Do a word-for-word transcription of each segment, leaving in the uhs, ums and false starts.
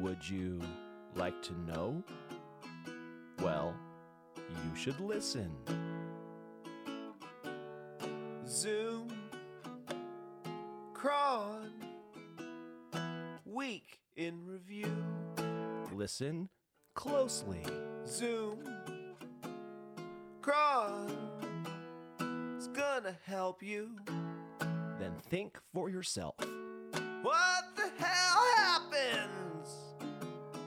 Would you like to know? Well, you should listen. ZoomCron Week in Review. Listen closely. ZoomCron is gonna help you. Then think for yourself. What the hell happens?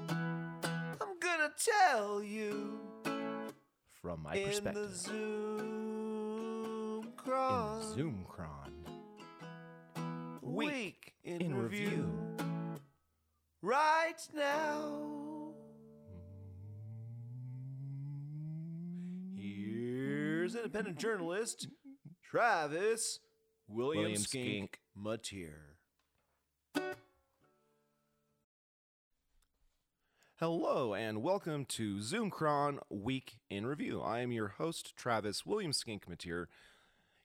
I'm gonna tell you. From my perspective. In the ZoomCron. In ZoomCron. Week, Week in, in review. review. Right now. Here's independent journalist Travis William, William Skink, Skink Matier. Hello and welcome to ZoomCron Week in Review. I am your host, Travis William Skink Matier,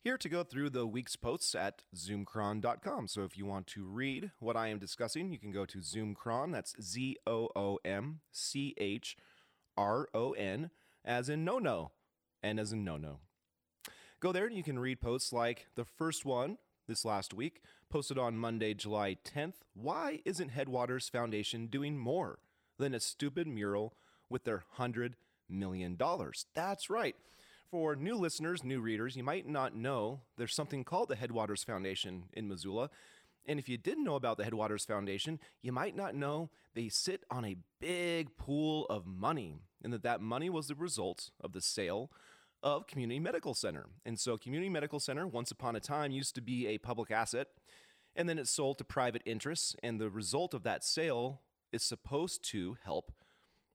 here to go through the week's posts at zoom cron dot com. So if you want to read what I am discussing, you can go to ZoomCron, that's Z O O M C H R O N, as in no-no, and as in no-no. Go there and you can read posts like the first one this last week, posted on Monday, July tenth. Why isn't Headwaters Foundation doing more than a stupid mural with their one hundred million dollars? That's right. For new listeners, new readers, you might not know there's something called the Headwaters Foundation in Missoula. And if you didn't know about the Headwaters Foundation, you might not know they sit on a big pool of money, and that that money was the result of the sale of Community Medical Center. And so Community Medical Center, once upon a time, used to be a public asset, and then it sold to private interests, and the result of that sale is supposed to help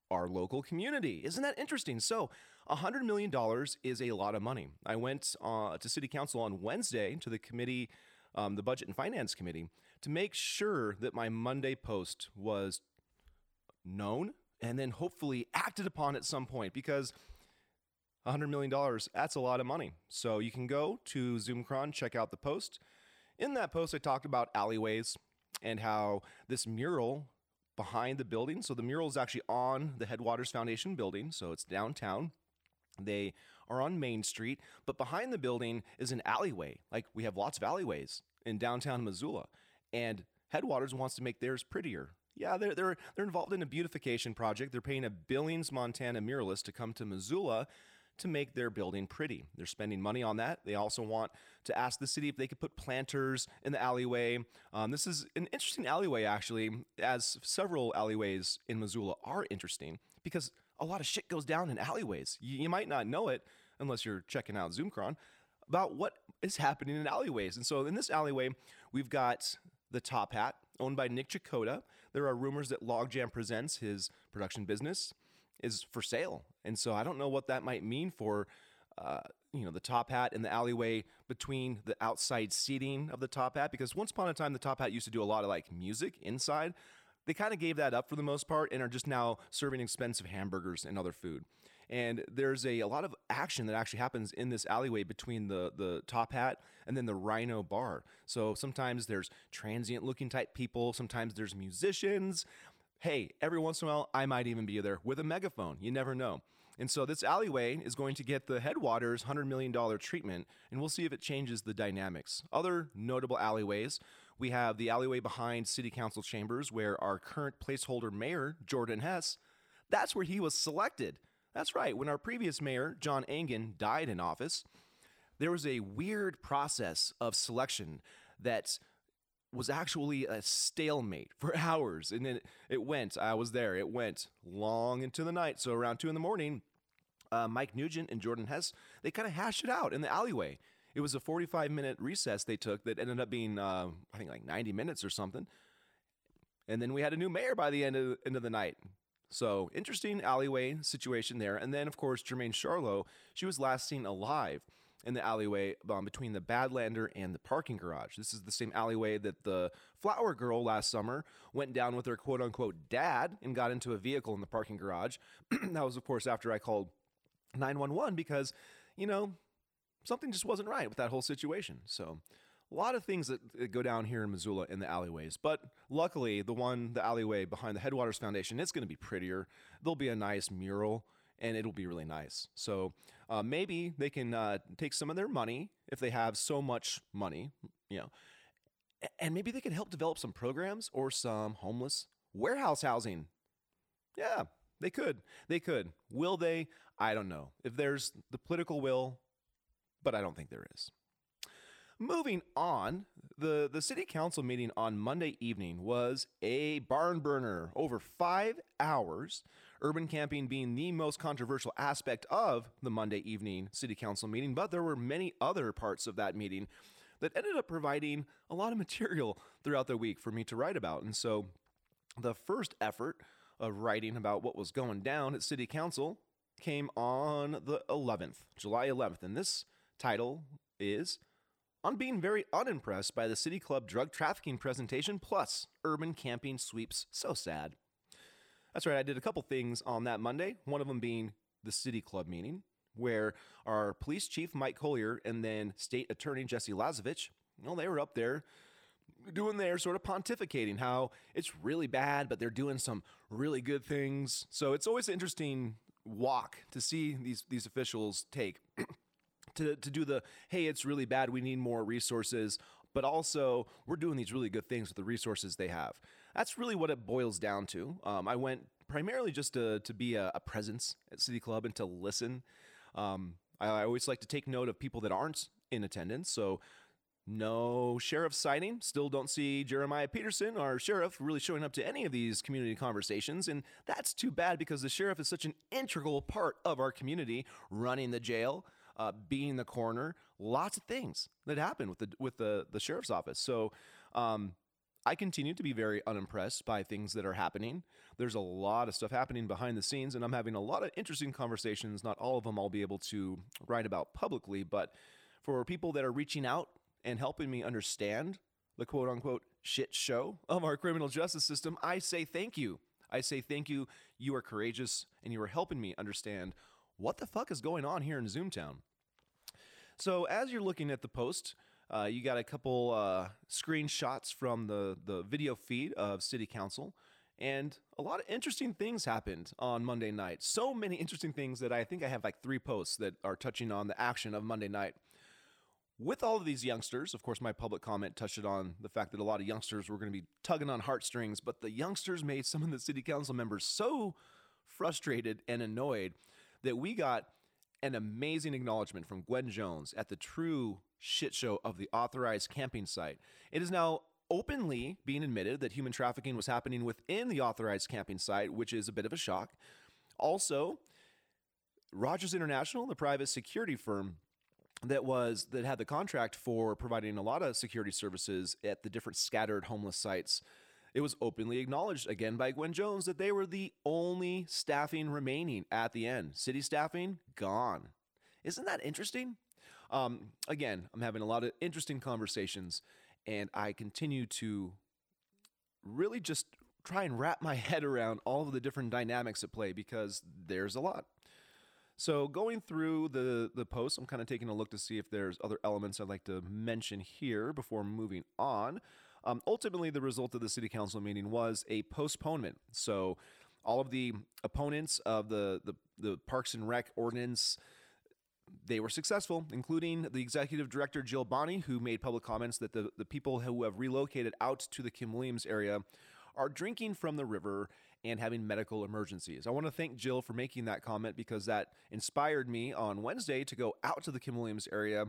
our local community. Isn't that interesting? So one hundred million dollars is a lot of money. I went uh, to City Council on Wednesday to the committee, um, the Budget and Finance Committee, to make sure that my Monday post was known and then hopefully acted upon at some point, because one hundred million dollars, that's a lot of money. So you can go to ZoomCron, check out the post. In that post, I talked about alleyways and how this mural behind the building, so the mural is actually on the Headwaters Foundation building, so it's downtown. They are on Main Street, but behind the building is an alleyway. Like, we have lots of alleyways in downtown Missoula, and Headwaters wants to make theirs prettier. Yeah, they're, they're, they're involved in a beautification project. They're paying a Billings, Montana muralist to come to Missoula to make their building pretty. They're spending money on that. They also want to ask the city if they could put planters in the alleyway. Um, this is an interesting alleyway, actually, as several alleyways in Missoula are interesting, because a lot of shit goes down in alleyways. You, you might not know it, unless you're checking out ZoomCron, about what is happening in alleyways. And so in this alleyway, we've got the Top Hat, owned by Nick Chakoda. There are rumors that Logjam Presents, his production business, is for sale. And so I don't know what that might mean for, uh, you know, the Top Hat and the alleyway between the outside seating of the Top Hat, because once upon a time, the Top Hat used to do a lot of like music inside. They kind of gave that up for the most part and are just now serving expensive hamburgers and other food. And there's a, a lot of action that actually happens in this alleyway between the, the Top Hat and then the Rhino Bar. So sometimes there's transient looking type people. Sometimes there's musicians. Hey, every once in a while, I might even be there with a megaphone. You never know. And so this alleyway is going to get the Headwaters one hundred million dollars treatment, and we'll see if it changes the dynamics. Other notable alleyways, we have the alleyway behind City Council Chambers, where our current placeholder mayor, Jordan Hess, that's where he was selected. That's right. When our previous mayor, John Engen, died in office, there was a weird process of selection that was actually a stalemate for hours. And then it went, I was there, it went long into the night. So around two in the morning, uh, Mike Nugent and Jordan Hess, they kind of hashed it out in the alleyway. It was a forty-five minute recess they took that ended up being, uh, I think like ninety minutes or something. And then we had a new mayor by the end of, end of the night. So interesting alleyway situation there. And then of course, Jermaine Charlo, she was last seen alive in the alleyway um, between the Badlander and the parking garage. This is the same alleyway that the flower girl last summer went down with her quote-unquote dad and got into a vehicle in the parking garage. That was, of course, after I called nine one one because, you know, something just wasn't right with that whole situation. So A lot of things that, that go down here in Missoula in the alleyways, but luckily the one, the alleyway behind the Headwaters Foundation, it's going to be prettier. There'll be a nice mural and it'll be really nice. So uh, maybe they can uh, take some of their money if they have so much money, you know, and maybe they can help develop some programs or some homeless warehouse housing. Yeah, they could. They could. Will they? I don't know if there's the political will, but I don't think there is. Moving on, the, the city council meeting on Monday evening was a barn burner. Over five hours, urban camping being the most controversial aspect of the Monday evening city council meeting, but there were many other parts of that meeting that ended up providing a lot of material throughout the week for me to write about. And so the first effort of writing about what was going down at city council came on the eleventh, July eleventh, and this title is... on being very unimpressed by the City Club drug trafficking presentation plus urban camping sweeps. So sad. That's right. I did a couple things on that Monday. One of them being the City Club meeting where our police chief, Mike Collier, and then state attorney, Jesse Lazovich, well, they were up there doing their sort of pontificating how it's really bad, but they're doing some really good things. So it's always an interesting walk to see these, these officials take. To, to do the, hey, it's really bad, we need more resources, but also we're doing these really good things with the resources they have. That's really what it boils down to. Um, I went primarily just to, to be a, a presence at City Club and to listen. Um, I, I always like to take note of people that aren't in attendance. So no sheriff sighting, still don't see Jeremiah Peterson, our sheriff, really showing up to any of these community conversations. And that's too bad because the sheriff is such an integral part of our community, running the jail, Uh, being the coroner, lots of things that happen with the with the, the sheriff's office. So um, I continue to be very unimpressed by things that are happening. There's a lot of stuff happening behind the scenes, and I'm having a lot of interesting conversations. Not all of them I'll be able to write about publicly, but for people that are reaching out and helping me understand the quote-unquote shit show of our criminal justice system, I say thank you. I say thank you. You are courageous, and you are helping me understand what the fuck is going on here in Zoomtown. So as you're looking at the post, uh, you got a couple uh, screenshots from the, the video feed of City Council, and a lot of interesting things happened on Monday night. So many interesting things that I think I have like three posts that are touching on the action of Monday night. With all of these youngsters, of course, my public comment touched on the fact that a lot of youngsters were going to be tugging on heartstrings, but the youngsters made some of the City Council members so frustrated and annoyed that we got an amazing acknowledgement from Gwen Jones at the true shit show of the authorized camping site. It is now openly being admitted that human trafficking was happening within the authorized camping site, which is a bit of a shock. Also, Rogers International, the private security firm that was that had the contract for providing a lot of security services at the different scattered homeless sites, it was openly acknowledged again by Gwen Jones that they were the only staffing remaining at the end. City staffing gone. Isn't that interesting? Um, again, I'm having a lot of interesting conversations, and I continue to really just try and wrap my head around all of the different dynamics at play because there's a lot. So going through the, the posts, I'm kind of taking a look to see if there's other elements I'd like to mention here before moving on. Um, ultimately, the result of the city council meeting was a postponement. So all of the opponents of the, the, the Parks and Rec ordinance, they were successful, including the executive director, Jill Bonney, who made public comments that the, the people who have relocated out to the Kim Williams area are drinking from the river and having medical emergencies. I want to thank Jill for making that comment because that inspired me on Wednesday to go out to the Kim Williams area.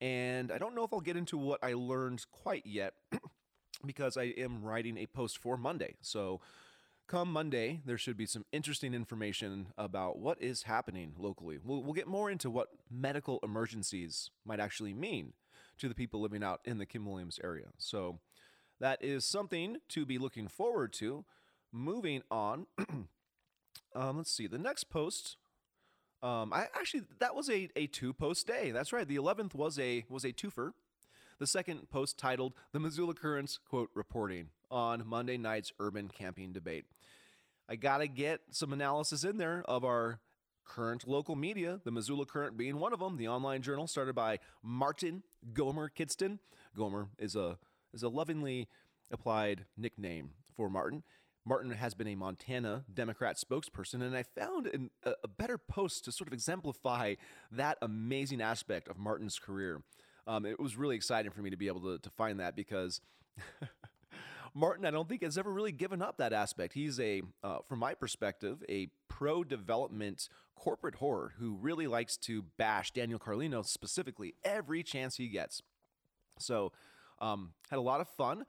And I don't know if I'll get into what I learned quite yet because I am writing a post for Monday. So come Monday, there should be some interesting information about what is happening locally. We'll, we'll get more into what medical emergencies might actually mean to the people living out in the Kim Williams area. So that is something to be looking forward to. Moving on, um, let's see, the next post, um, I actually, that was a, a two-post day. That's right, the eleventh was a was a twofer. The second post titled, The Missoula Currents, quote, reporting on Monday night's urban camping debate. I gotta get some analysis in there of our current local media, the Missoula Current being one of them, the online journal started by Martin Gomer Kidston, Gomer is a is a lovingly applied nickname for Martin. Martin has been a Montana Democrat spokesperson, and I found an, a, a better post to sort of exemplify that amazing aspect of Martin's career. Um, it was really exciting for me to be able to, to find that because Martin, I don't think, has ever really given up that aspect. He's a, uh, from my perspective, a pro-development corporate whore who really likes to bash Daniel Carlino specifically every chance he gets. So um, had a lot of fun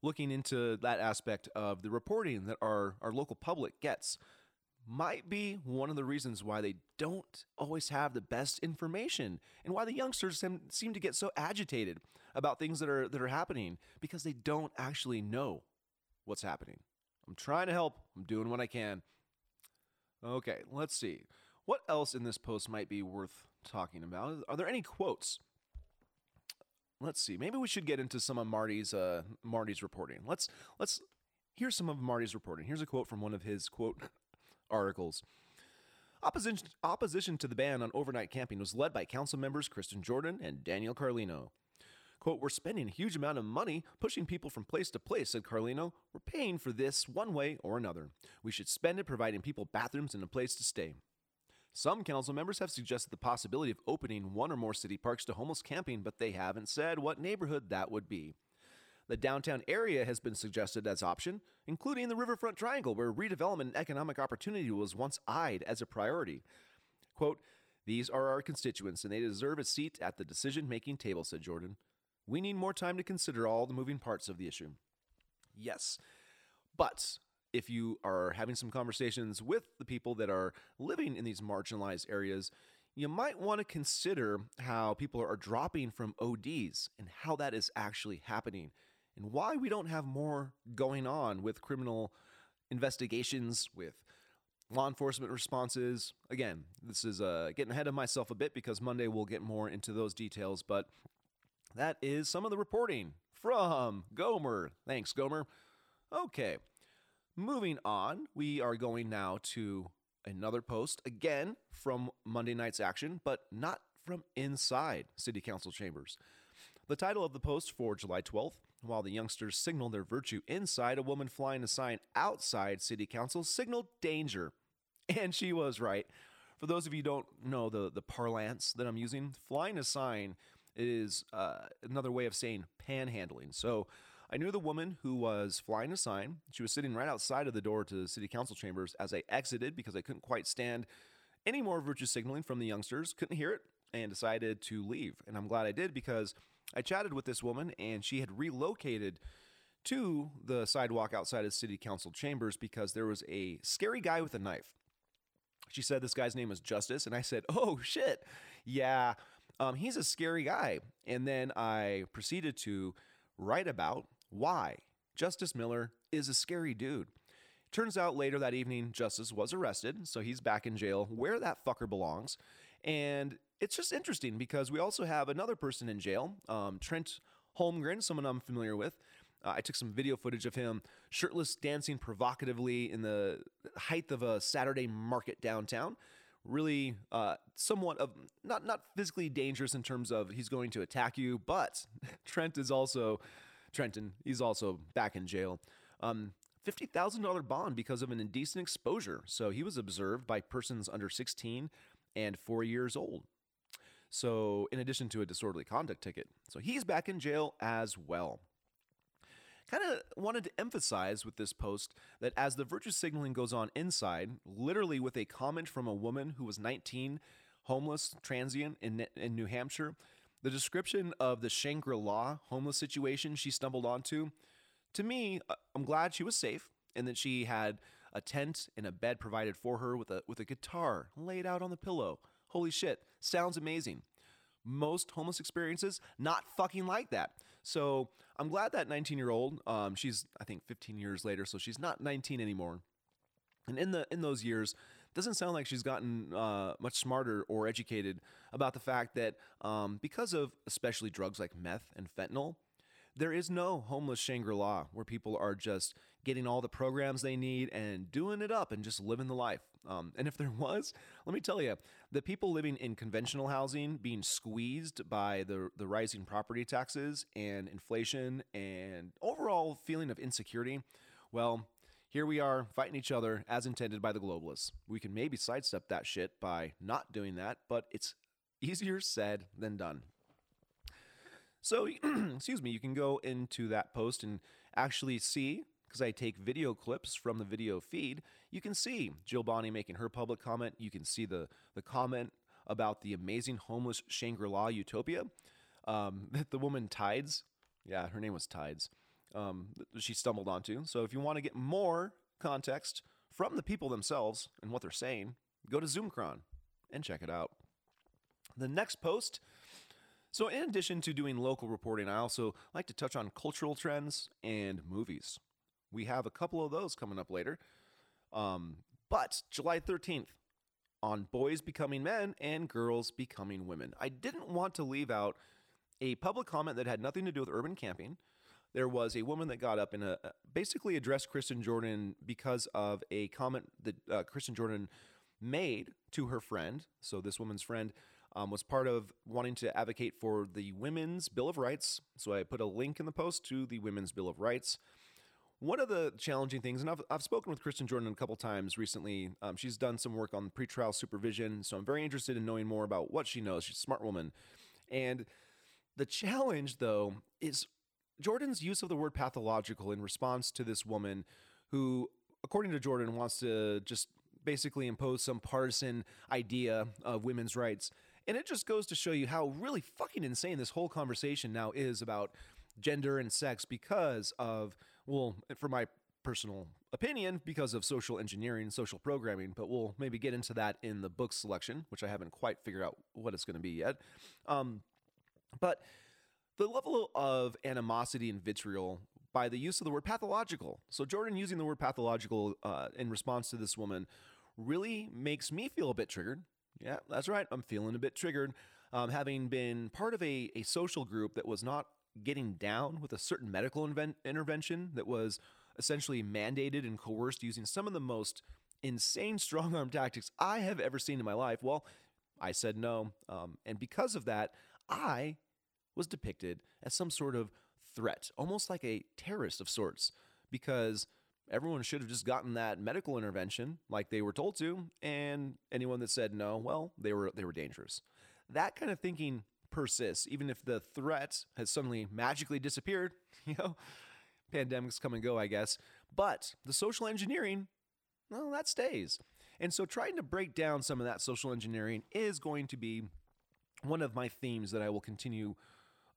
looking into that aspect of the reporting that our, our local public gets. Might be one of the reasons why they don't always have the best information and why the youngsters seem to get so agitated about things that are that are happening, because they don't actually know what's happening. I'm trying to help. I'm doing what I can. Okay, let's see. What else in this post might be worth talking about? Are there any quotes? Let's see. Maybe we should get into some of Marty's uh, Marty's reporting. Let's let's hear some of Marty's reporting. Here's a quote from one of his quote articles. Opposition opposition to the ban on overnight camping was led by council members Kristen Jordan and Daniel Carlino. Quote, we're spending a huge amount of money pushing people from place to place, said Carlino. We're paying for this one way or another. We should spend it providing people bathrooms and a place to stay. Some council members have suggested the possibility of opening one or more city parks to homeless camping, but they haven't said what neighborhood that would be. The downtown area has been suggested as option, including the Riverfront Triangle, where redevelopment and economic opportunity was once eyed as a priority. Quote, these are our constituents, and they deserve a seat at the decision-making table, said Jordan. We need more time to consider all the moving parts of the issue. Yes, but if you are having some conversations with the people that are living in these marginalized areas, you might want to consider how people are dropping from O Ds and how that is actually happening and why we don't have more going on with criminal investigations, with law enforcement responses. Again, this is uh, getting ahead of myself a bit because Monday we'll get more into those details, but that is some of the reporting from Gomer. Thanks, Gomer. Okay. Moving on, we are going now to another post, again, from Monday night's action, but not from inside City Council chambers. The title of the post for July twelfth, while the youngsters signal their virtue inside, a woman flying a sign outside City Council signaled danger. And she was right. For those of you who don't know the, the parlance that I'm using, flying a sign is uh, another way of saying panhandling. So I knew the woman who was flying a sign. She was sitting right outside of the door to the City Council chambers as I exited because I couldn't quite stand any more virtue signaling from the youngsters, couldn't hear it, and decided to leave. And I'm glad I did because I chatted with this woman, and she had relocated to the sidewalk outside of City Council chambers because there was a scary guy with a knife. She said this guy's name was Justice, and I said, oh, shit, yeah, um, he's a scary guy. And then I proceeded to write about why Justice Miller is a scary dude. Turns out later that evening, Justice was arrested, so he's back in jail where that fucker belongs. And it's just interesting because we also have another person in jail, um, Trent Holmgren, someone I'm familiar with. Uh, I took some video footage of him shirtless dancing provocatively in the height of a Saturday market downtown. Really uh, somewhat of not, not physically dangerous in terms of he's going to attack you, but Trent is also... Trenton, he's also back in jail. Um, fifty thousand dollars bond because of an indecent exposure. So he was observed by persons under sixteen and four years old. So in addition to a disorderly conduct ticket. So he's back in jail as well. Kind of wanted to emphasize with this post that as the virtue signaling goes on inside, literally with a comment from a woman who was nineteen, homeless, transient in, in New Hampshire, the description of the Shangri-La homeless situation she stumbled onto, to me, I'm glad she was safe and that she had a tent and a bed provided for her with a with a guitar laid out on the pillow. Holy shit, sounds amazing. Most homeless experiences, not fucking like that. So I'm glad that nineteen-year-old, um, she's, I think, fifteen years later, so she's not nineteen anymore. And in the in those years, doesn't sound like she's gotten uh, much smarter or educated about the fact that um, because of especially drugs like meth and fentanyl, There is no homeless Shangri-La where people are just getting all the programs they need and doing it up and just living the life. Um, and if there was, let me tell you, the people living in conventional housing being squeezed by the, the rising property taxes and inflation and overall feeling of insecurity, well, here we are fighting each other as intended by the globalists. We can maybe sidestep that shit by not doing that, but it's easier said than done. So, excuse me, you can go into that post and actually see, because I take video clips from the video feed, you can see Jill Bonney making her public comment. You can see the, the comment about the amazing homeless Shangri-La utopia um, that the woman Tides, yeah, her name was Tides, um, she stumbled onto. So if you want to get more context from the people themselves and what they're saying, go to ZoomCron and check it out. The next post... So in addition to doing local reporting, I also like to touch on cultural trends and movies. We have a couple of those coming up later. Um, but July thirteenth, on boys becoming men and girls becoming women. I didn't want to leave out a public comment that had nothing to do with urban camping. There was a woman that got up and a, basically addressed Kristen Jordan because of a comment that uh, Kristen Jordan made to her friend. So this woman's friend Um, was part of wanting to advocate for the Women's Bill of Rights. So I put a link in the post to the Women's Bill of Rights. One of the challenging things, and I've, I've spoken with Kristen Jordan a couple times recently. Um, she's done some work on pretrial supervision. So I'm very interested in knowing more about what she knows. She's a smart woman. And the challenge, though, is Jordan's use of the word pathological in response to this woman who, according to Jordan, wants to just basically impose some partisan idea of women's rights. And it just goes to show you how really fucking insane this whole conversation now is about gender and sex because of, well, for my personal opinion, because of social engineering, social programming, but we'll maybe get into that in the book selection, which I haven't quite figured out what it's going to be yet. Um, but the level of animosity and vitriol by the use of the word pathological. So Jordan using the word pathological uh, in response to this woman really makes me feel a bit triggered. Yeah, that's right. I'm feeling a bit triggered, um, having been part of a, a social group that was not getting down with a certain medical inven- intervention that was essentially mandated and coerced using some of the most insane strong-arm tactics I have ever seen in my life. Well, I said no, um, and because of that, I was depicted as some sort of threat, almost like a terrorist of sorts, because everyone should have just gotten that medical intervention like they were told to, and anyone that said no, well, they were they were dangerous. That kind of thinking persists, even if the threat has suddenly magically disappeared. You know, pandemics come and go, I guess. But the social engineering, well, that stays. And so trying to break down some of that social engineering is going to be one of my themes that I will continue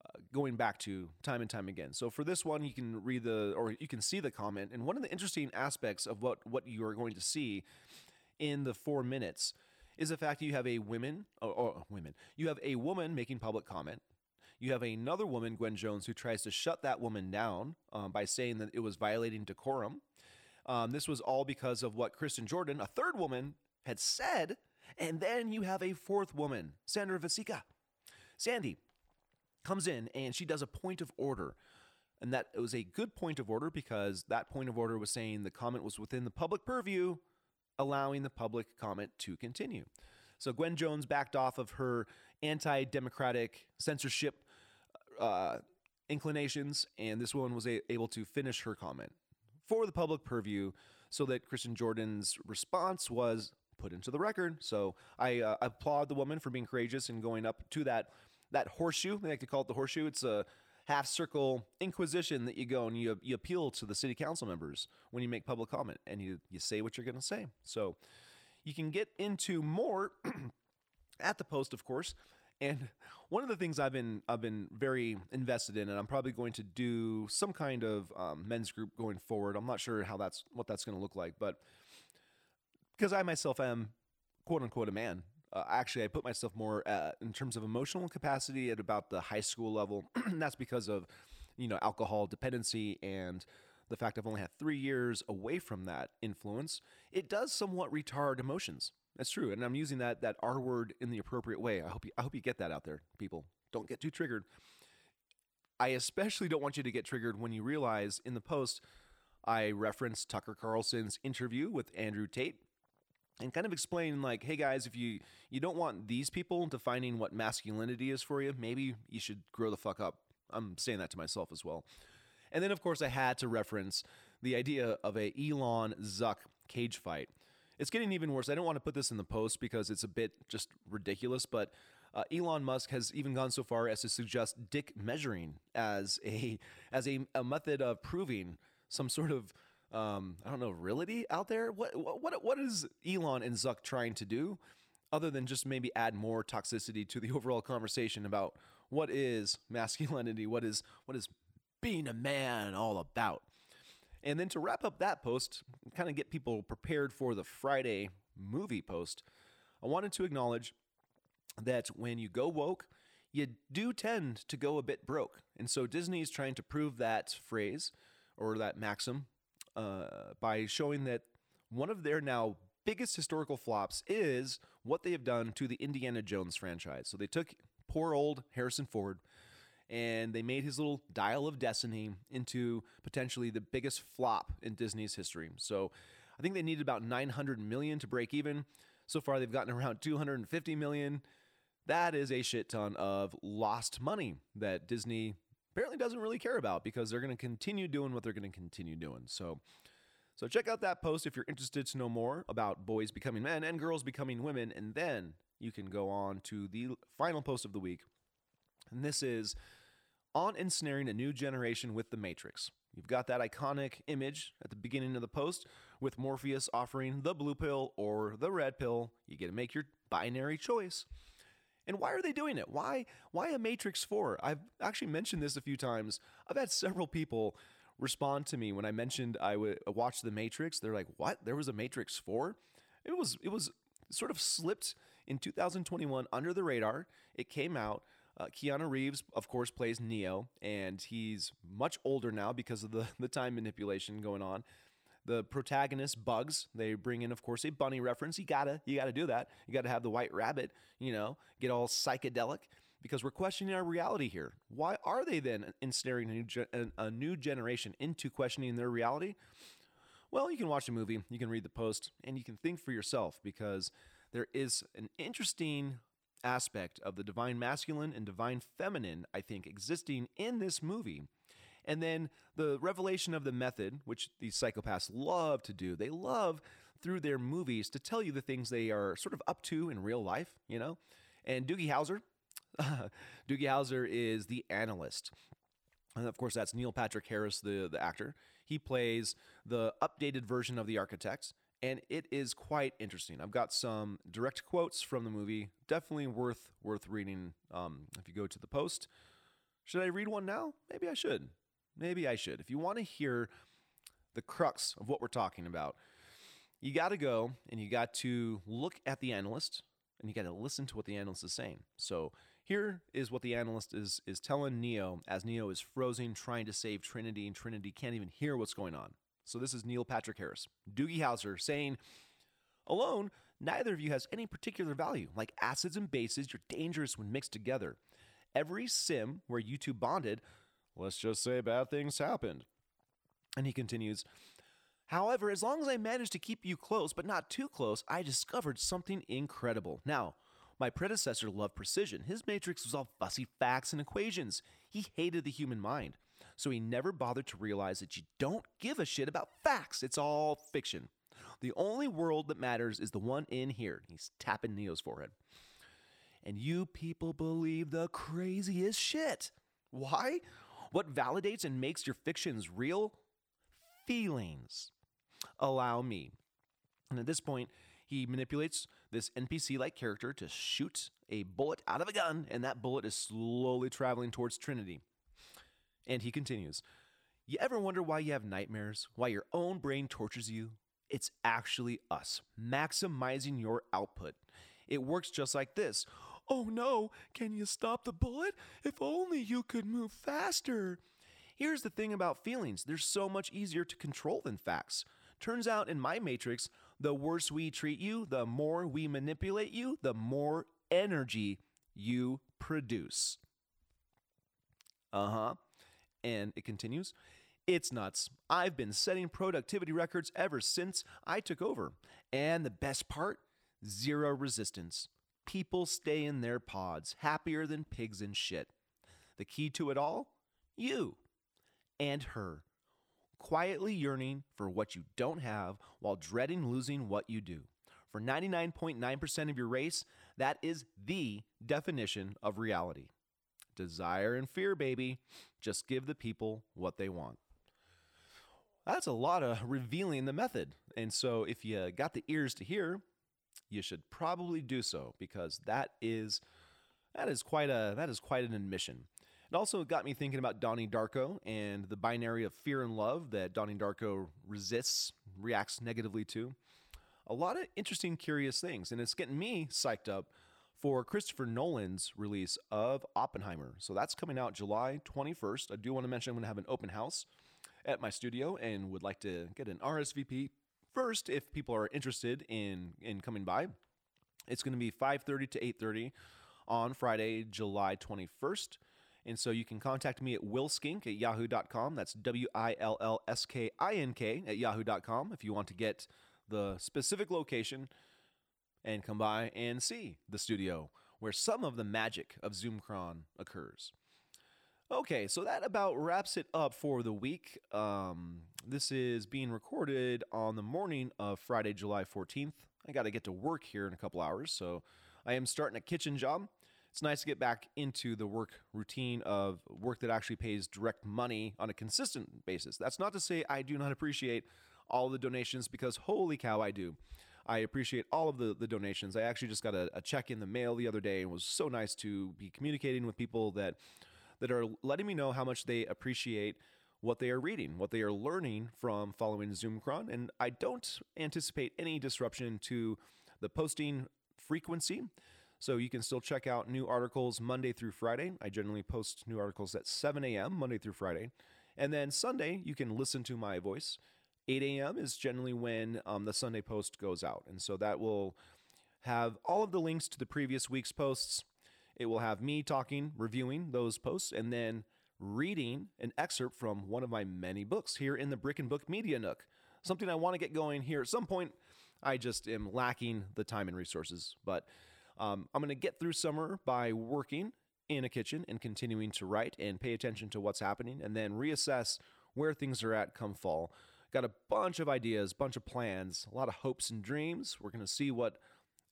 Uh, going back to time and time again. So for this one, you can read the, or you can see the comment. And one of the interesting aspects of what, what you are going to see in the four minutes is the fact that you have a women, or, or women, you have a woman making public comment. You have another woman, Gwen Jones, who tries to shut that woman down um, by saying that it was violating decorum. Um, this was all because of what Kristen Jordan, a third woman, had said. And then you have a fourth woman, Sandra Vasica, Sandy, comes in and she does a point of order. And that it was a good point of order because that point of order was saying the comment was within the public purview, allowing the public comment to continue. So Gwen Jones backed off of her anti-democratic censorship uh, inclinations, and this woman was a- able to finish her comment for the public purview so that Kristen Jordan's response was put into the record. So I uh, applaud the woman for being courageous and going up to that That horseshoe, they like to call it the horseshoe. It's a half circle inquisition that you go and you you appeal to the city council members when you make public comment and you, you say what you're going to say. So you can get into more at the post, of course. And one of the things I've been I've been very invested in, and I'm probably going to do some kind of um, men's group going forward. I'm not sure how that's what that's going to look like, but because I myself am quote unquote a man. Uh, actually, I put myself more uh, in terms of emotional capacity at about the high school level. That's because of, you know, alcohol dependency and the fact I've only had three years away from that influence. It does somewhat retard emotions. That's true. And I'm using that that R word in the appropriate way. I hope you, I hope you get that out there, people. Don't get too triggered. I especially don't want you to get triggered when you realize in the post, I referenced Tucker Carlson's interview with Andrew Tate and kind of explain like, hey guys, if you, you don't want these people defining what masculinity is for you, maybe you should grow the fuck up. I'm saying that to myself as well. And then, of course, I had to reference the idea of a Elon Zuck cage fight. It's getting even worse. I don't want to put this in the post because it's a bit just ridiculous, but uh, Elon Musk has even gone so far as to suggest dick measuring as a as a, a method of proving some sort of, um, I don't know, reality out there. What what what is Elon and Zuck trying to do other than just maybe add more toxicity to the overall conversation about what is masculinity, what is what is being a man all about? And then to wrap up that post, kind of get people prepared for the Friday movie post, I wanted to acknowledge that when you go woke, you do tend to go a bit broke. And so Disney is trying to prove that phrase or that maxim uh, by showing that one of their now biggest historical flops is what they have done to the Indiana Jones franchise. So they took poor old Harrison Ford, and they made his little dial of destiny into potentially the biggest flop in Disney's history. So I think they needed about nine hundred million dollars to break even. So far, they've gotten around two hundred fifty million dollars. That is a shit ton of lost money that Disney apparently doesn't really care about because they're going to continue doing what they're going to continue doing. So, so check out that post if you're interested to know more about boys becoming men and girls becoming women. And then you can go on to the final post of the week. And this is on ensnaring a new generation with The Matrix. You've got that iconic image at the beginning of the post with Morpheus offering the blue pill or the red pill. You get to make your binary choice. And why are they doing it? Why why a Matrix four? I've actually mentioned this a few times. I've had several people respond to me when I mentioned I would watch The Matrix. They're like, "What? There was a Matrix four?" It was it was sort of slipped in two thousand twenty-one under the radar. It came out. Uh, Keanu Reeves, of course, plays Neo, and he's much older now because of the, the time manipulation going on. The protagonist, Bugs, they bring in, of course, a bunny reference. You gotta, you gotta do that. You gotta have the white rabbit, you know, get all psychedelic because we're questioning our reality here. Why are they then ensnaring a new, ge- a new generation into questioning their reality? Well, you can watch the movie, you can read the post, and you can think for yourself because there is an interesting aspect of the divine masculine and divine feminine, I think, existing in this movie. And then the revelation of the method, which these psychopaths love to do. They love through their movies to tell you the things they are sort of up to in real life, you know? And Doogie Howser, Doogie Howser is the analyst. And of course, that's Neil Patrick Harris, the, the actor. He plays the updated version of the architect. And it is quite interesting. I've got some direct quotes from the movie. Definitely worth worth reading um, if you go to the post. Should I read one now? Maybe I should. Maybe I should. If you want to hear the crux of what we're talking about, you got to go and you got to look at the analyst and you got to listen to what the analyst is saying. So here is what the analyst is is telling Neo as Neo is frozen, trying to save Trinity, and Trinity can't even hear what's going on. So this is Neil Patrick Harris, Doogie Howser, saying, "Alone, neither of you has any particular value. Like acids and bases, you're dangerous when mixed together. Every sim where you two bonded, let's just say bad things happened." And he continues, "However, as long as I managed to keep you close, but not too close, I discovered something incredible. Now, my predecessor loved precision. His matrix was all fussy facts and equations. He hated the human mind. So he never bothered to realize that you don't give a shit about facts. It's all fiction. The only world that matters is the one in here." He's tapping Neo's forehead. "And you people believe the craziest shit. Why? What validates and makes your fictions real? Feelings. Allow me." And at this point, he manipulates this N P C-like character to shoot a bullet out of a gun, and that bullet is slowly traveling towards Trinity. And he continues, "You ever wonder why you have nightmares? Why your own brain tortures you? It's actually us, maximizing your output. It works just like this. Oh no, can you stop the bullet? If only you could move faster. Here's the thing about feelings. They're so much easier to control than facts. Turns out in my matrix, the worse we treat you, the more we manipulate you, the more energy you produce." Uh-huh. And it continues, it's nuts. I've been setting productivity records ever since I took over. And the best part, zero resistance. People stay in their pods, happier than pigs in shit. The key to it all? You and her. Quietly yearning for what you don't have while dreading losing what you do. For ninety-nine point nine percent of your race, that is the definition of reality. Desire and fear, baby. Just give the people what they want. That's a lot of revealing the method. And so if you got the ears to hear, you should probably do so, because that is that is quite a that is quite an admission. It also got me thinking about Donnie Darko and the binary of fear and love that Donnie Darko resists, reacts negatively to. A lot of interesting, curious things, and it's getting me psyched up for Christopher Nolan's release of Oppenheimer. So that's coming out July twenty-first. I do want to mention I'm going to have an open house at my studio and would like to get an R S V P first if people are interested in, in coming by. It's going to be five thirty to eight thirty on Friday, July twenty-first. And so you can contact me at willskink at yahoo dot com. That's W I L L S K I N K at yahoo dot com if you want to get the specific location and come by and see the studio where some of the magic of ZoomCron occurs. Okay, so that about wraps it up for the week. Um, this is being recorded on the morning of Friday, July fourteenth. I got to get to work here in a couple hours, so I am starting a kitchen job. It's nice to get back into the work routine of work that actually pays direct money on a consistent basis. That's not to say I do not appreciate all the donations, because holy cow, I do. I appreciate all of the, the donations. I actually just got a, a check in the mail the other day. It was so nice to be communicating with people that that are letting me know how much they appreciate what they are reading, what they are learning from following ZoomCron. And I don't anticipate any disruption to the posting frequency. So you can still check out new articles Monday through Friday. I generally post new articles at seven a.m. Monday through Friday. And then Sunday, you can listen to my voice. eight a.m. is generally when um, the Sunday post goes out. And so that will have all of the links to the previous week's posts. It will have me talking, reviewing those posts, and then reading an excerpt from one of my many books here in the Brick and Book Media Nook. Something I want to get going here at some point. I just am lacking the time and resources, but Um, I'm going to get through summer by working in a kitchen and continuing to write and pay attention to what's happening, and then reassess where things are at come fall. Got a bunch of ideas, bunch of plans, a lot of hopes and dreams. We're going to see what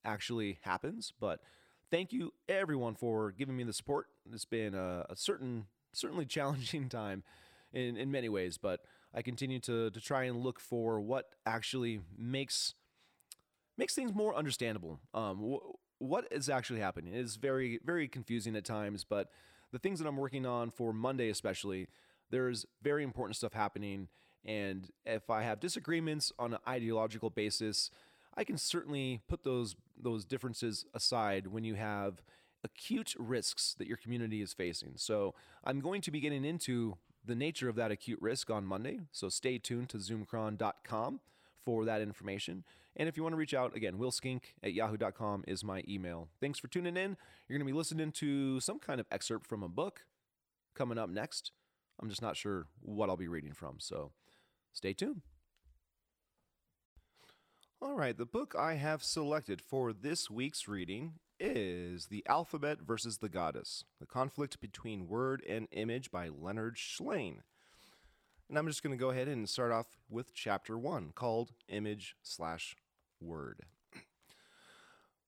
actually happens, but thank you everyone for giving me the support. It's been a, a certain, certainly challenging time in, in many ways, but I continue to, to try and look for what actually makes, makes things more understandable. Um, wh- What is actually happening? It is very, very confusing at times, but the things that I'm working on for Monday especially, there's very important stuff happening, and if I have disagreements on an ideological basis, I can certainly put those those differences aside when you have acute risks that your community is facing. So I'm going to be getting into the nature of that acute risk on Monday, so stay tuned to zoomcron dot com. for that information. And if you want to reach out, again, willskink at yahoo dot com is my email. Thanks for tuning in. You're going to be listening to some kind of excerpt from a book coming up next. I'm just not sure what I'll be reading from, so stay tuned. All right, the book I have selected for this week's reading is The Alphabet Versus the Goddess, The Conflict Between Word and Image by Leonard Schlein. And I'm just going to go ahead and start off with chapter one, called Image slash Word.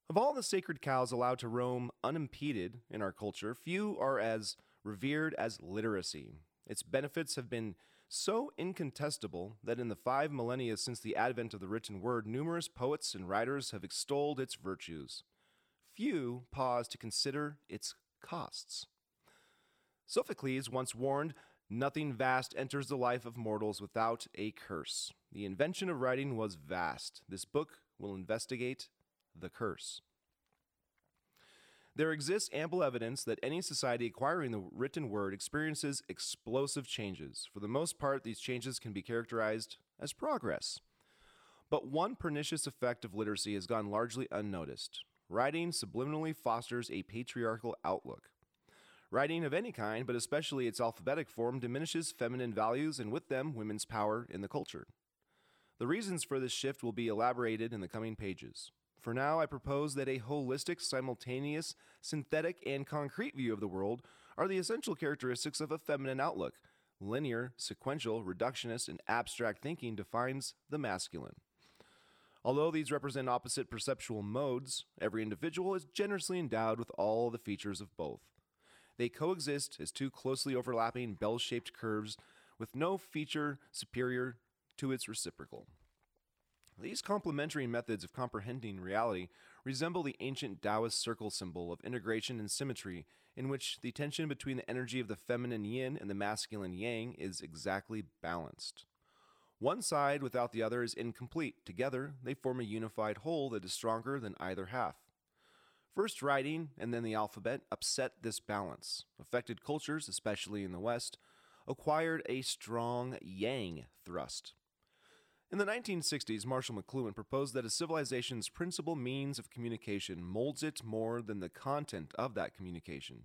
Of all the sacred cows allowed to roam unimpeded in our culture, few are as revered as literacy. Its benefits have been so incontestable that in the five millennia since the advent of the written word, numerous poets and writers have extolled its virtues. Few pause to consider its costs. Sophocles once warned, "Nothing vast enters the life of mortals without a curse. The invention of writing was vast. This book will investigate the curse." There exists ample evidence that any society acquiring the written word experiences explosive changes. For the most part, these changes can be characterized as progress. But one pernicious effect of literacy has gone largely unnoticed. Writing subliminally fosters a patriarchal outlook. Writing of any kind, but especially its alphabetic form, diminishes feminine values and with them, women's power in the culture. The reasons for this shift will be elaborated in the coming pages. For now, I propose that a holistic, simultaneous, synthetic, and concrete view of the world are the essential characteristics of a feminine outlook. Linear, sequential, reductionist, and abstract thinking defines the masculine. Although these represent opposite perceptual modes, every individual is generously endowed with all the features of both. They coexist as two closely overlapping bell-shaped curves with no feature superior to its reciprocal. These complementary methods of comprehending reality resemble the ancient Taoist circle symbol of integration and symmetry, in which the tension between the energy of the feminine yin and the masculine yang is exactly balanced. One side without the other is incomplete. Together, they form a unified whole that is stronger than either half. First writing, and then the alphabet, upset this balance. Affected cultures, especially in the West, acquired a strong yang thrust. In the nineteen sixties, Marshall McLuhan proposed that a civilization's principal means of communication molds it more than the content of that communication.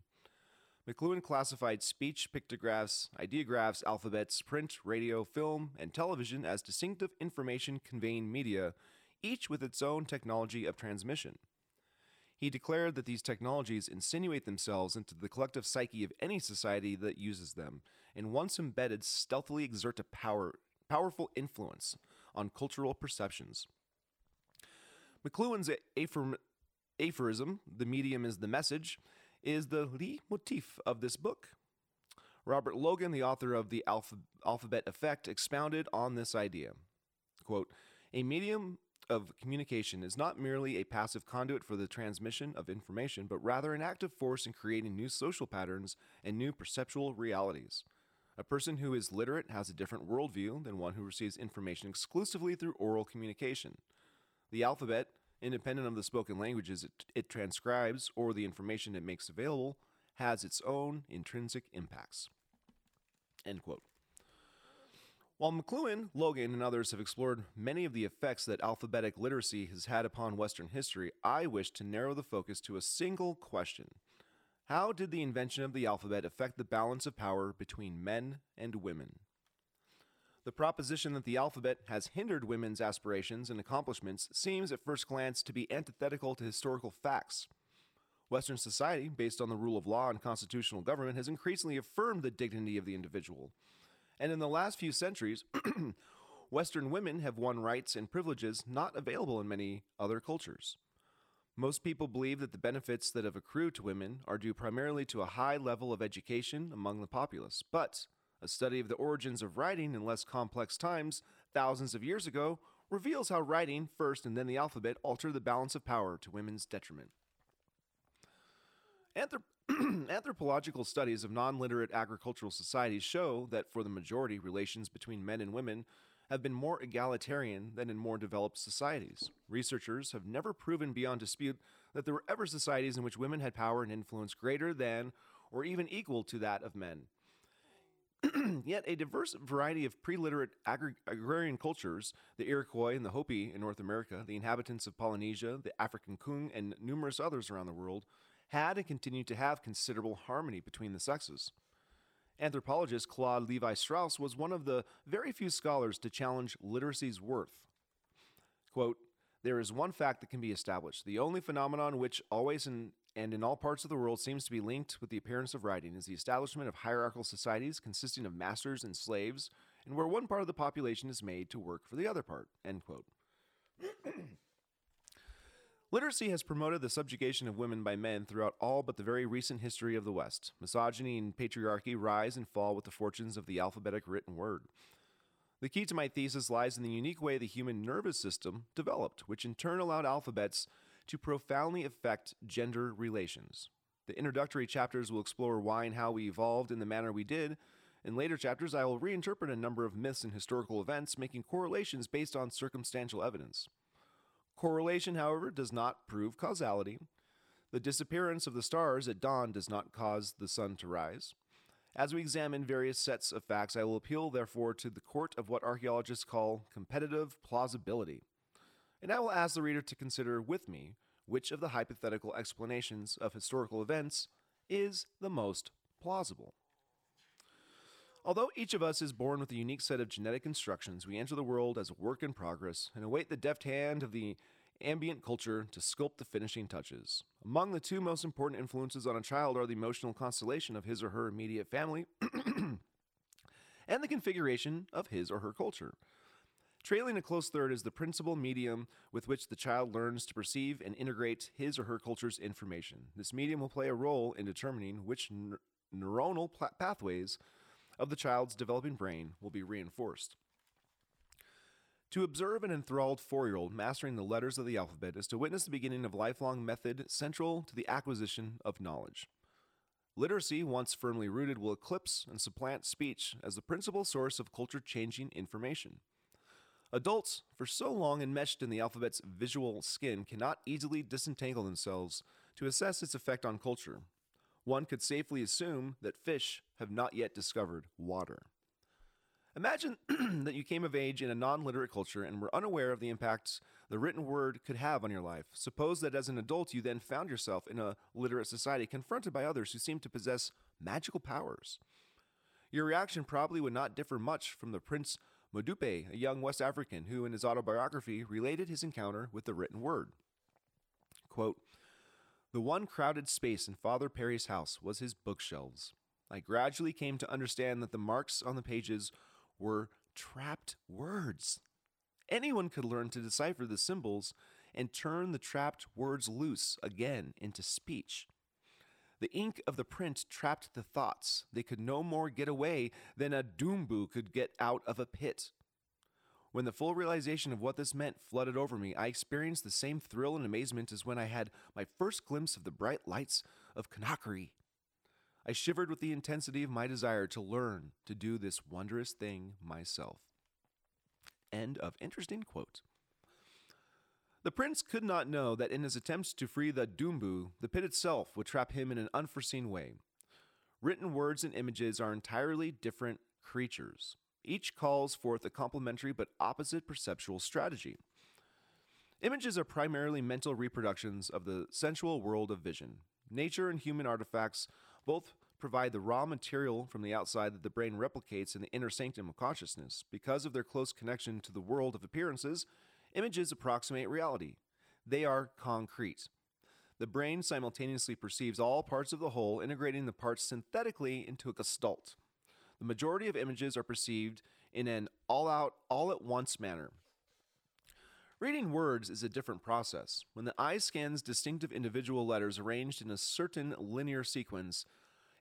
McLuhan classified speech, pictographs, ideographs, alphabets, print, radio, film, and television as distinctive information-conveying media, each with its own technology of transmission. He declared that these technologies insinuate themselves into the collective psyche of any society that uses them, and once embedded, stealthily exert a power powerful influence on cultural perceptions. McLuhan's aphorism, aphorism, the medium is the message, is the leitmotif of this book. Robert Logan, the author of The Alphabet Effect, expounded on this idea. Quote, "A medium of communication is not merely a passive conduit for the transmission of information, but rather an active force in creating new social patterns and new perceptual realities. A person who is literate has a different worldview than one who receives information exclusively through oral communication. The alphabet, independent of the spoken languages it, it transcribes or the information it makes available, has its own intrinsic impacts." End quote. While McLuhan, Logan, and others have explored many of the effects that alphabetic literacy has had upon Western history, I wish to narrow the focus to a single question. How did the invention of the alphabet affect the balance of power between men and women? The proposition that the alphabet has hindered women's aspirations and accomplishments seems at first glance to be antithetical to historical facts. Western society, based on the rule of law and constitutional government, has increasingly affirmed the dignity of the individual. And in the last few centuries, Western women have won rights and privileges not available in many other cultures. Most people believe that the benefits that have accrued to women are due primarily to a high level of education among the populace, but a study of the origins of writing in less complex times, thousands of years ago, reveals how writing, first and then the alphabet, altered the balance of power to women's detriment. Anthrop- Anthropological studies of non-literate agricultural societies show that, for the majority, relations between men and women have been more egalitarian than in more developed societies. Researchers have never proven beyond dispute that there were ever societies in which women had power and influence greater than or even equal to that of men. Yet a diverse variety of pre-literate agri- agrarian cultures, the Iroquois and the Hopi in North America, the inhabitants of Polynesia, the African Kung, and numerous others around the world, had and continue to have considerable harmony between the sexes. Anthropologist Claude Levi-Strauss was one of the very few scholars to challenge literacy's worth. Quote, "There is one fact that can be established. The only phenomenon which always in, and in all parts of the world seems to be linked with the appearance of writing is the establishment of hierarchical societies consisting of masters and slaves, and where one part of the population is made to work for the other part." End quote. Literacy has promoted the subjugation of women by men throughout all but the very recent history of the West. Misogyny and patriarchy rise and fall with the fortunes of the alphabetic written word. The key to my thesis lies in the unique way the human nervous system developed, which in turn allowed alphabets to profoundly affect gender relations. The introductory chapters will explore why and how we evolved in the manner we did. In later chapters, I will reinterpret a number of myths and historical events, making correlations based on circumstantial evidence. Correlation, however, does not prove causality. The disappearance of the stars at dawn does not cause the sun to rise. As we examine various sets of facts, I will appeal, therefore, to the court of what archaeologists call competitive plausibility. And I will ask the reader to consider with me which of the hypothetical explanations of historical events is the most plausible. Although each of us is born with a unique set of genetic instructions, we enter the world as a work in progress and await the deft hand of the ambient culture to sculpt the finishing touches. Among the two most important influences on a child are the emotional constellation of his or her immediate family and the configuration of his or her culture. Trailing a close third is the principal medium with which the child learns to perceive and integrate his or her culture's information. This medium will play a role in determining which neur- neuronal pl- pathways of the child's developing brain will be reinforced. To observe an enthralled four-year-old mastering the letters of the alphabet is to witness the beginning of a lifelong method central to the acquisition of knowledge. Literacy, once firmly rooted, will eclipse and supplant speech as the principal source of culture-changing information. Adults, for so long enmeshed in the alphabet's visual skin, cannot easily disentangle themselves to assess its effect on culture. One could safely assume that fish have not yet discovered water. Imagine that you came of age in a non-literate culture and were unaware of the impacts the written word could have on your life. Suppose that as an adult you then found yourself in a literate society confronted by others who seemed to possess magical powers. Your reaction probably would not differ much from the Prince Modupe, a young West African who in his autobiography related his encounter with the written word. Quote, "The one crowded space in Father Perry's house was his bookshelves. I gradually came to understand that the marks on the pages were trapped words. Anyone could learn to decipher the symbols and turn the trapped words loose again into speech. The ink of the print trapped the thoughts. They could no more get away than a doombu could get out of a pit. When the full realization of what this meant flooded over me, I experienced the same thrill and amazement as when I had my first glimpse of the bright lights of Conakry. I shivered with the intensity of my desire to learn to do this wondrous thing myself." End of interesting quote. The prince could not know that in his attempts to free the Doombu, the pit itself would trap him in an unforeseen way. Written words and images are entirely different creatures. Each calls forth a complementary but opposite perceptual strategy. Images are primarily mental reproductions of the sensual world of vision. Nature and human artifacts both provide the raw material from the outside that the brain replicates in the inner sanctum of consciousness. Because of their close connection to the world of appearances, images approximate reality. They are concrete. The brain simultaneously perceives all parts of the whole, integrating the parts synthetically into a gestalt. The majority of images are perceived in an all-out, all-at-once manner. Reading words is a different process. When the eye scans distinctive individual letters arranged in a certain linear sequence,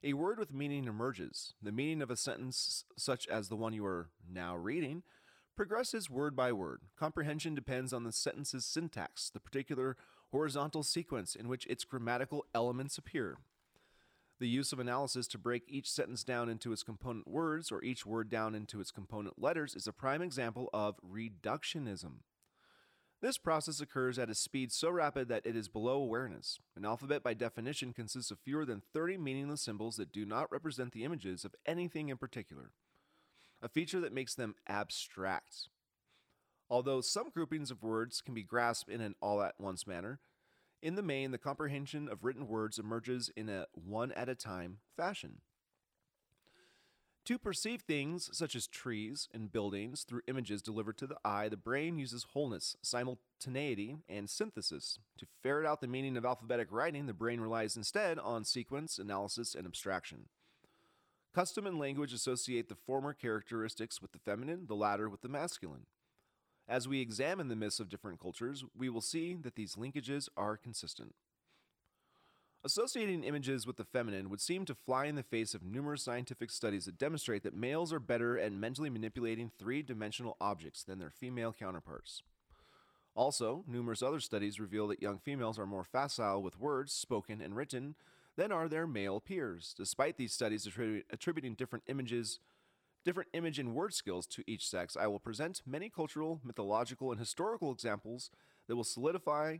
a word with meaning emerges. The meaning of a sentence, such as the one you are now reading, progresses word by word. Comprehension depends on the sentence's syntax, the particular horizontal sequence in which its grammatical elements appear. The use of analysis to break each sentence down into its component words or each word down into its component letters is a prime example of reductionism. This process occurs at a speed so rapid that it is below awareness. An alphabet, by definition, consists of fewer than thirty meaningless symbols that do not represent the images of anything in particular, a feature that makes them abstract. Although some groupings of words can be grasped in an all-at-once manner, in the main, the comprehension of written words emerges in a one-at-a-time fashion. To perceive things such as trees and buildings through images delivered to the eye, the brain uses wholeness, simultaneity, and synthesis. To ferret out the meaning of alphabetic writing, the brain relies instead on sequence, analysis, and abstraction. Custom and language associate the former characteristics with the feminine, the latter with the masculine. As we examine the myths of different cultures, we will see that these linkages are consistent. Associating images with the feminine would seem to fly in the face of numerous scientific studies that demonstrate that males are better at mentally manipulating three-dimensional objects than their female counterparts. Also, numerous other studies reveal that young females are more facile with words, spoken and written, than are their male peers, despite these studies attribu- attributing different images Different image and word skills to each sex. I will present many cultural, mythological, and historical examples that will solidify,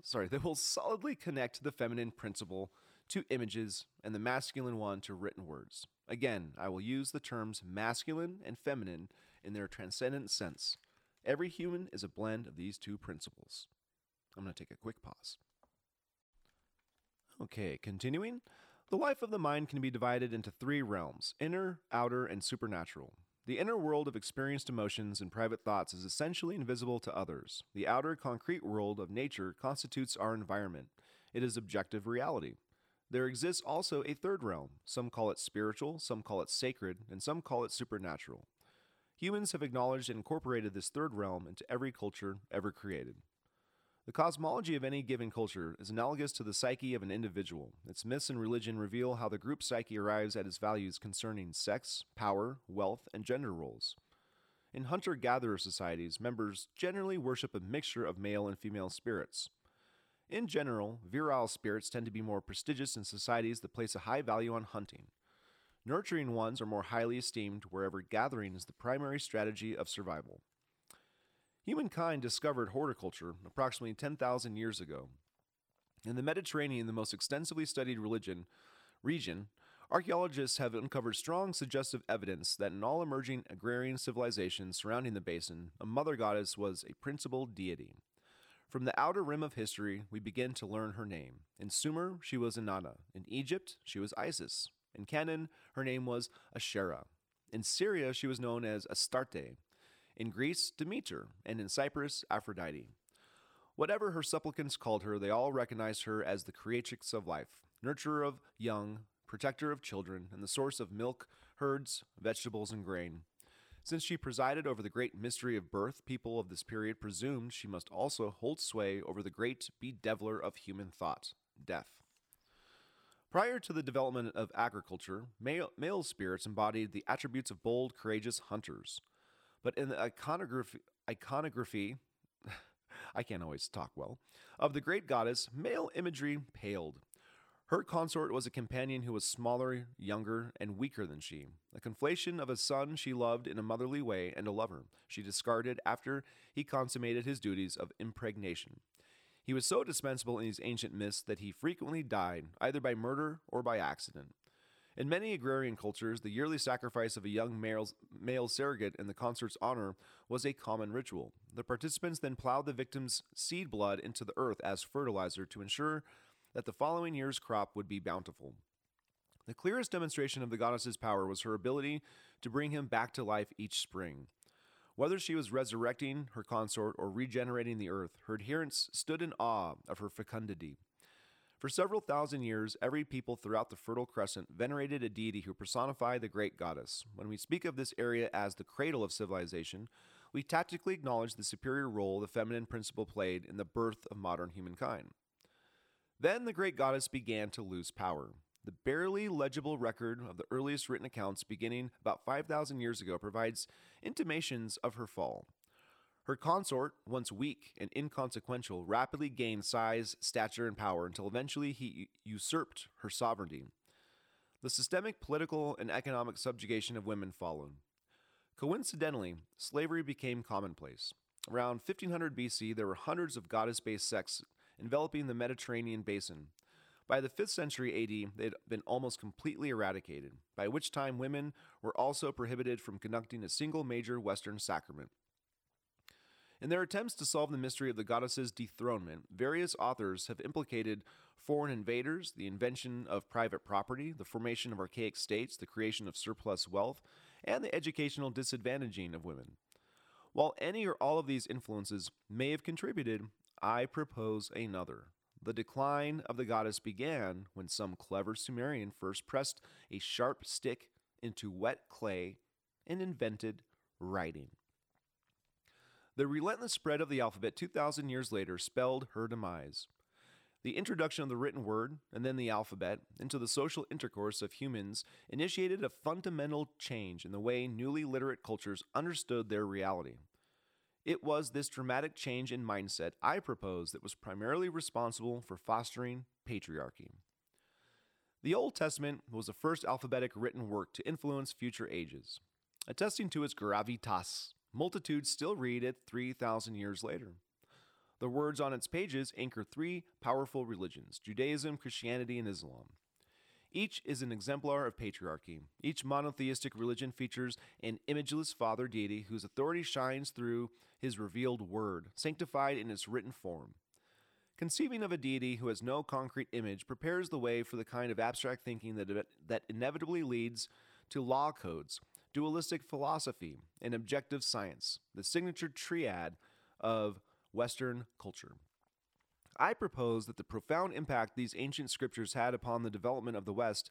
sorry, that will solidly connect the feminine principle to images and the masculine one to written words. Again, I will use the terms masculine and feminine in their transcendent sense. Every human is a blend of these two principles. I'm going to take a quick pause. Okay, continuing. The life of the mind can be divided into three realms: inner, outer, and supernatural. The inner world of experienced emotions and private thoughts is essentially invisible to others. The outer, concrete world of nature constitutes our environment. It is objective reality. There exists also a third realm. Some call it spiritual, some call it sacred, and some call it supernatural. Humans have acknowledged and incorporated this third realm into every culture ever created. The cosmology of any given culture is analogous to the psyche of an individual. Its myths and religion reveal how the group psyche arrives at its values concerning sex, power, wealth, and gender roles. In hunter-gatherer societies, members generally worship a mixture of male and female spirits. In general, virile spirits tend to be more prestigious in societies that place a high value on hunting. Nurturing ones are more highly esteemed wherever gathering is the primary strategy of survival. Humankind discovered horticulture approximately ten thousand years ago. In the Mediterranean, the most extensively studied religion, region, archaeologists have uncovered strong suggestive evidence that in all emerging agrarian civilizations surrounding the basin, a mother goddess was a principal deity. From the outer rim of history, we begin to learn her name. In Sumer, she was Inanna. In Egypt, she was Isis. In Canaan, her name was Asherah. In Syria, she was known as Astarte. In Greece, Demeter, and in Cyprus, Aphrodite. Whatever her supplicants called her, they all recognized her as the creatrix of life, nurturer of young, protector of children, and the source of milk, herds, vegetables, and grain. Since she presided over the great mystery of birth, people of this period presumed she must also hold sway over the great bedeviler of human thought, death. Prior to the development of agriculture, male, male spirits embodied the attributes of bold, courageous hunters. But in the iconography, iconography I can't always talk well, of the great goddess, male imagery paled. Her consort was a companion who was smaller, younger, and weaker than she, a conflation of a son she loved in a motherly way and a lover she discarded after he consummated his duties of impregnation. He was so dispensable in these ancient myths that he frequently died, either by murder or by accident. In many agrarian cultures, the yearly sacrifice of a young male's, male surrogate in the consort's honor was a common ritual. The participants then plowed the victim's seed blood into the earth as fertilizer to ensure that the following year's crop would be bountiful. The clearest demonstration of the goddess's power was her ability to bring him back to life each spring. Whether she was resurrecting her consort or regenerating the earth, her adherents stood in awe of her fecundity. For several thousand years, every people throughout the Fertile Crescent venerated a deity who personified the great goddess. When we speak of this area as the cradle of civilization, we tactically acknowledge the superior role the feminine principle played in the birth of modern humankind. Then the great goddess began to lose power. The barely legible record of the earliest written accounts beginning about five thousand years ago provides intimations of her fall. Her consort, once weak and inconsequential, rapidly gained size, stature, and power until eventually he usurped her sovereignty. The systemic political and economic subjugation of women followed. Coincidentally, slavery became commonplace. Around fifteen hundred B C, there were hundreds of goddess-based sects enveloping the Mediterranean basin. By the fifth century A D, they'd been almost completely eradicated, by which time women were also prohibited from conducting a single major Western sacrament. In their attempts to solve the mystery of the goddess's dethronement, various authors have implicated foreign invaders, the invention of private property, the formation of archaic states, the creation of surplus wealth, and the educational disadvantaging of women. While any or all of these influences may have contributed, I propose another. The decline of the goddess began when some clever Sumerian first pressed a sharp stick into wet clay and invented writing. The relentless spread of the alphabet two thousand years later spelled her demise. The introduction of the written word, and then the alphabet, into the social intercourse of humans initiated a fundamental change in the way newly literate cultures understood their reality. It was this dramatic change in mindset I propose that was primarily responsible for fostering patriarchy. The Old Testament was the first alphabetic written work to influence future ages, attesting to its gravitas. Multitudes still read it three thousand years later. The words on its pages anchor three powerful religions: Judaism, Christianity, and Islam. Each is an exemplar of patriarchy. Each monotheistic religion features an imageless father deity whose authority shines through his revealed word, sanctified in its written form. Conceiving of a deity who has no concrete image prepares the way for the kind of abstract thinking that, that inevitably leads to law codes, dualistic philosophy, and objective science, the signature triad of Western culture. I propose that the profound impact these ancient scriptures had upon the development of the West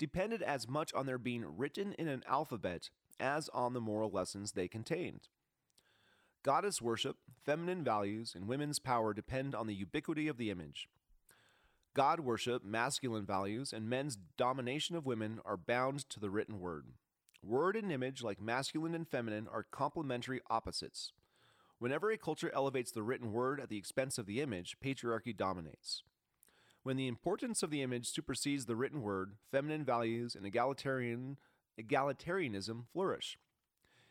depended as much on their being written in an alphabet as on the moral lessons they contained. Goddess worship, feminine values, and women's power depend on the ubiquity of the image. God worship, masculine values, and men's domination of women are bound to the written word. Word and image, like masculine and feminine, are complementary opposites. Whenever a culture elevates the written word at the expense of the image, patriarchy dominates. When the importance of the image supersedes the written word, feminine values and egalitarian, egalitarianism flourish.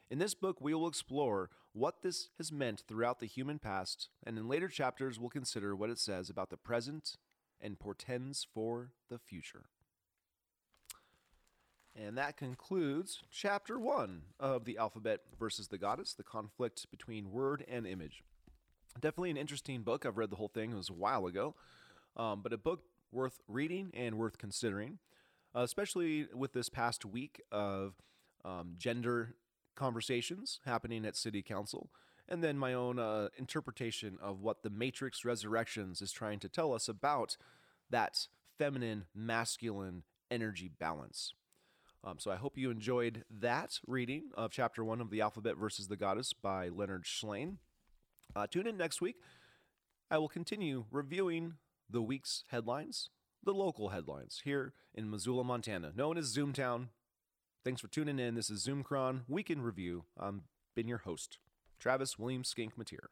In this book, we will explore what this has meant throughout the human past, and in later chapters, we'll consider what it says about the present and portends for the future. And that concludes Chapter one of The Alphabet Versus the Goddess, the conflict between word and image. Definitely an interesting book. I've read the whole thing. It was a while ago. Um, but a book worth reading and worth considering, uh, especially with this past week of um, gender conversations happening at City Council, and then my own uh, interpretation of what The Matrix Resurrections is trying to tell us about that feminine-masculine energy balance. Um, so I hope you enjoyed that reading of Chapter one of The Alphabet Versus the Goddess by Leonard Schlein. Uh, tune in next week. I will continue reviewing the week's headlines, the local headlines here in Missoula, Montana, known as Zoomtown. Thanks for tuning in. This is ZoomCron Weekend Review. I've been your host, Travis William Skink Mateer.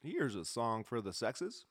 Here's a song for the sexes.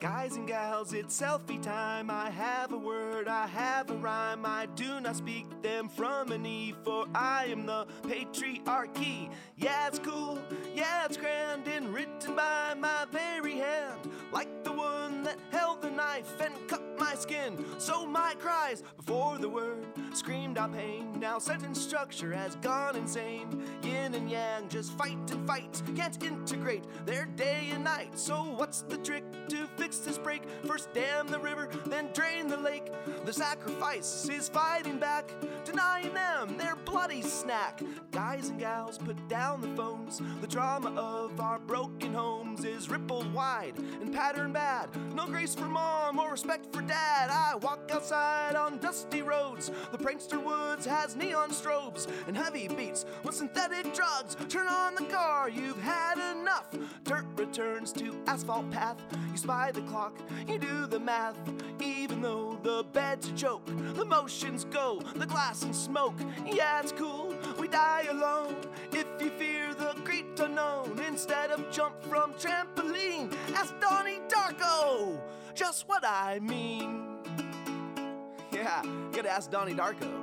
Guys and gals, it's selfie time. I have a word, I have a rhyme. I do not speak them from an E, for I am the patriarchy. Yeah, it's cool, yeah, it's grand, and written by my very hand, like the one that held the knife and cut my skin. So my cries before the word screamed out pain. Now sentence structure has gone insane. Yin and yang just fight and fight, can't integrate their day and night. So what's the trick to fix this break? First dam the river, then drain the lake. The sacrifice is fighting back, denying them their bloody snack. Guys and gals, put down the phones. The drama of our broken homes is rippled wide and pattern bad. No grace for mom or respect for dad. I walk outside on dusty roads. The prankster woods has neon strobes and heavy beats with synthetic drugs. Turn on the car, you've had enough. Dirt returns to asphalt path. You spy the clock, you do the math. Even though the bed's a joke, the motions go, the glass and smoke. Yeah, it's cool, we die alone. If you fear the great unknown, instead of jump from trampoline, ask Donnie Darko just what I mean. Yeah, you gotta ask Donnie Darko.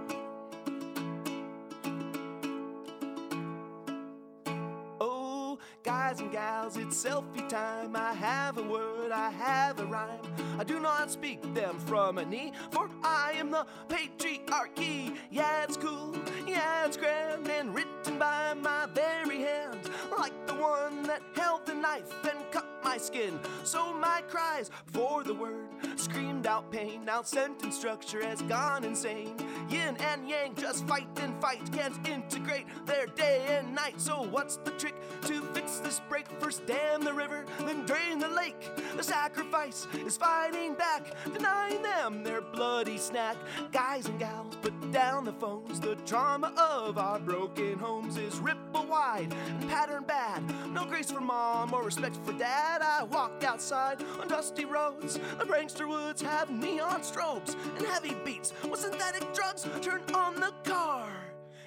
Guys and gals, it's selfie time. I have a word, I have a rhyme. I do not speak them from a knee, for I am the patriarchy. Yeah, it's cool, yeah, it's grand, and written by my very hand, like the one that held the knife and cut my skin. So my cries for the word screamed out pain. Now sentence structure has gone insane. Yin and yang just fight and fight, can't integrate their day and night. So what's the trick to fix this break? First dam the river, then drain the lake. The sacrifice is fighting back, denying them their bloody snack. Guys and gals, put down the phones. The trauma of our broken homes is ripple wide and pattern bad. No grace for mom or respect for dad. I walk outside on dusty roads. The prankster woods have neon strobes and heavy beats with synthetic drugs. Turn on the car,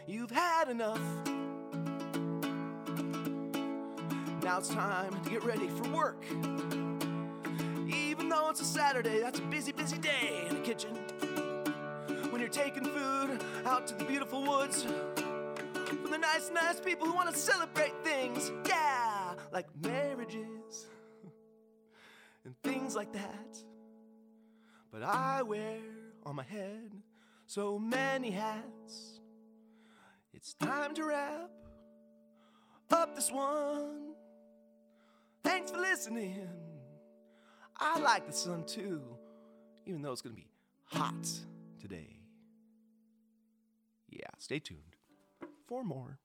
you've had enough. Now it's time to get ready for work. Even though it's a Saturday, that's a busy, busy day in the kitchen. When you're taking food out to the beautiful woods for the nice, nice people who want to celebrate things, yeah, like marriages and things like that. But I wear on my head so many hats. It's time to wrap up this one. for listening. I like the sun too, even though it's going to be hot today. Yeah, stay tuned for more.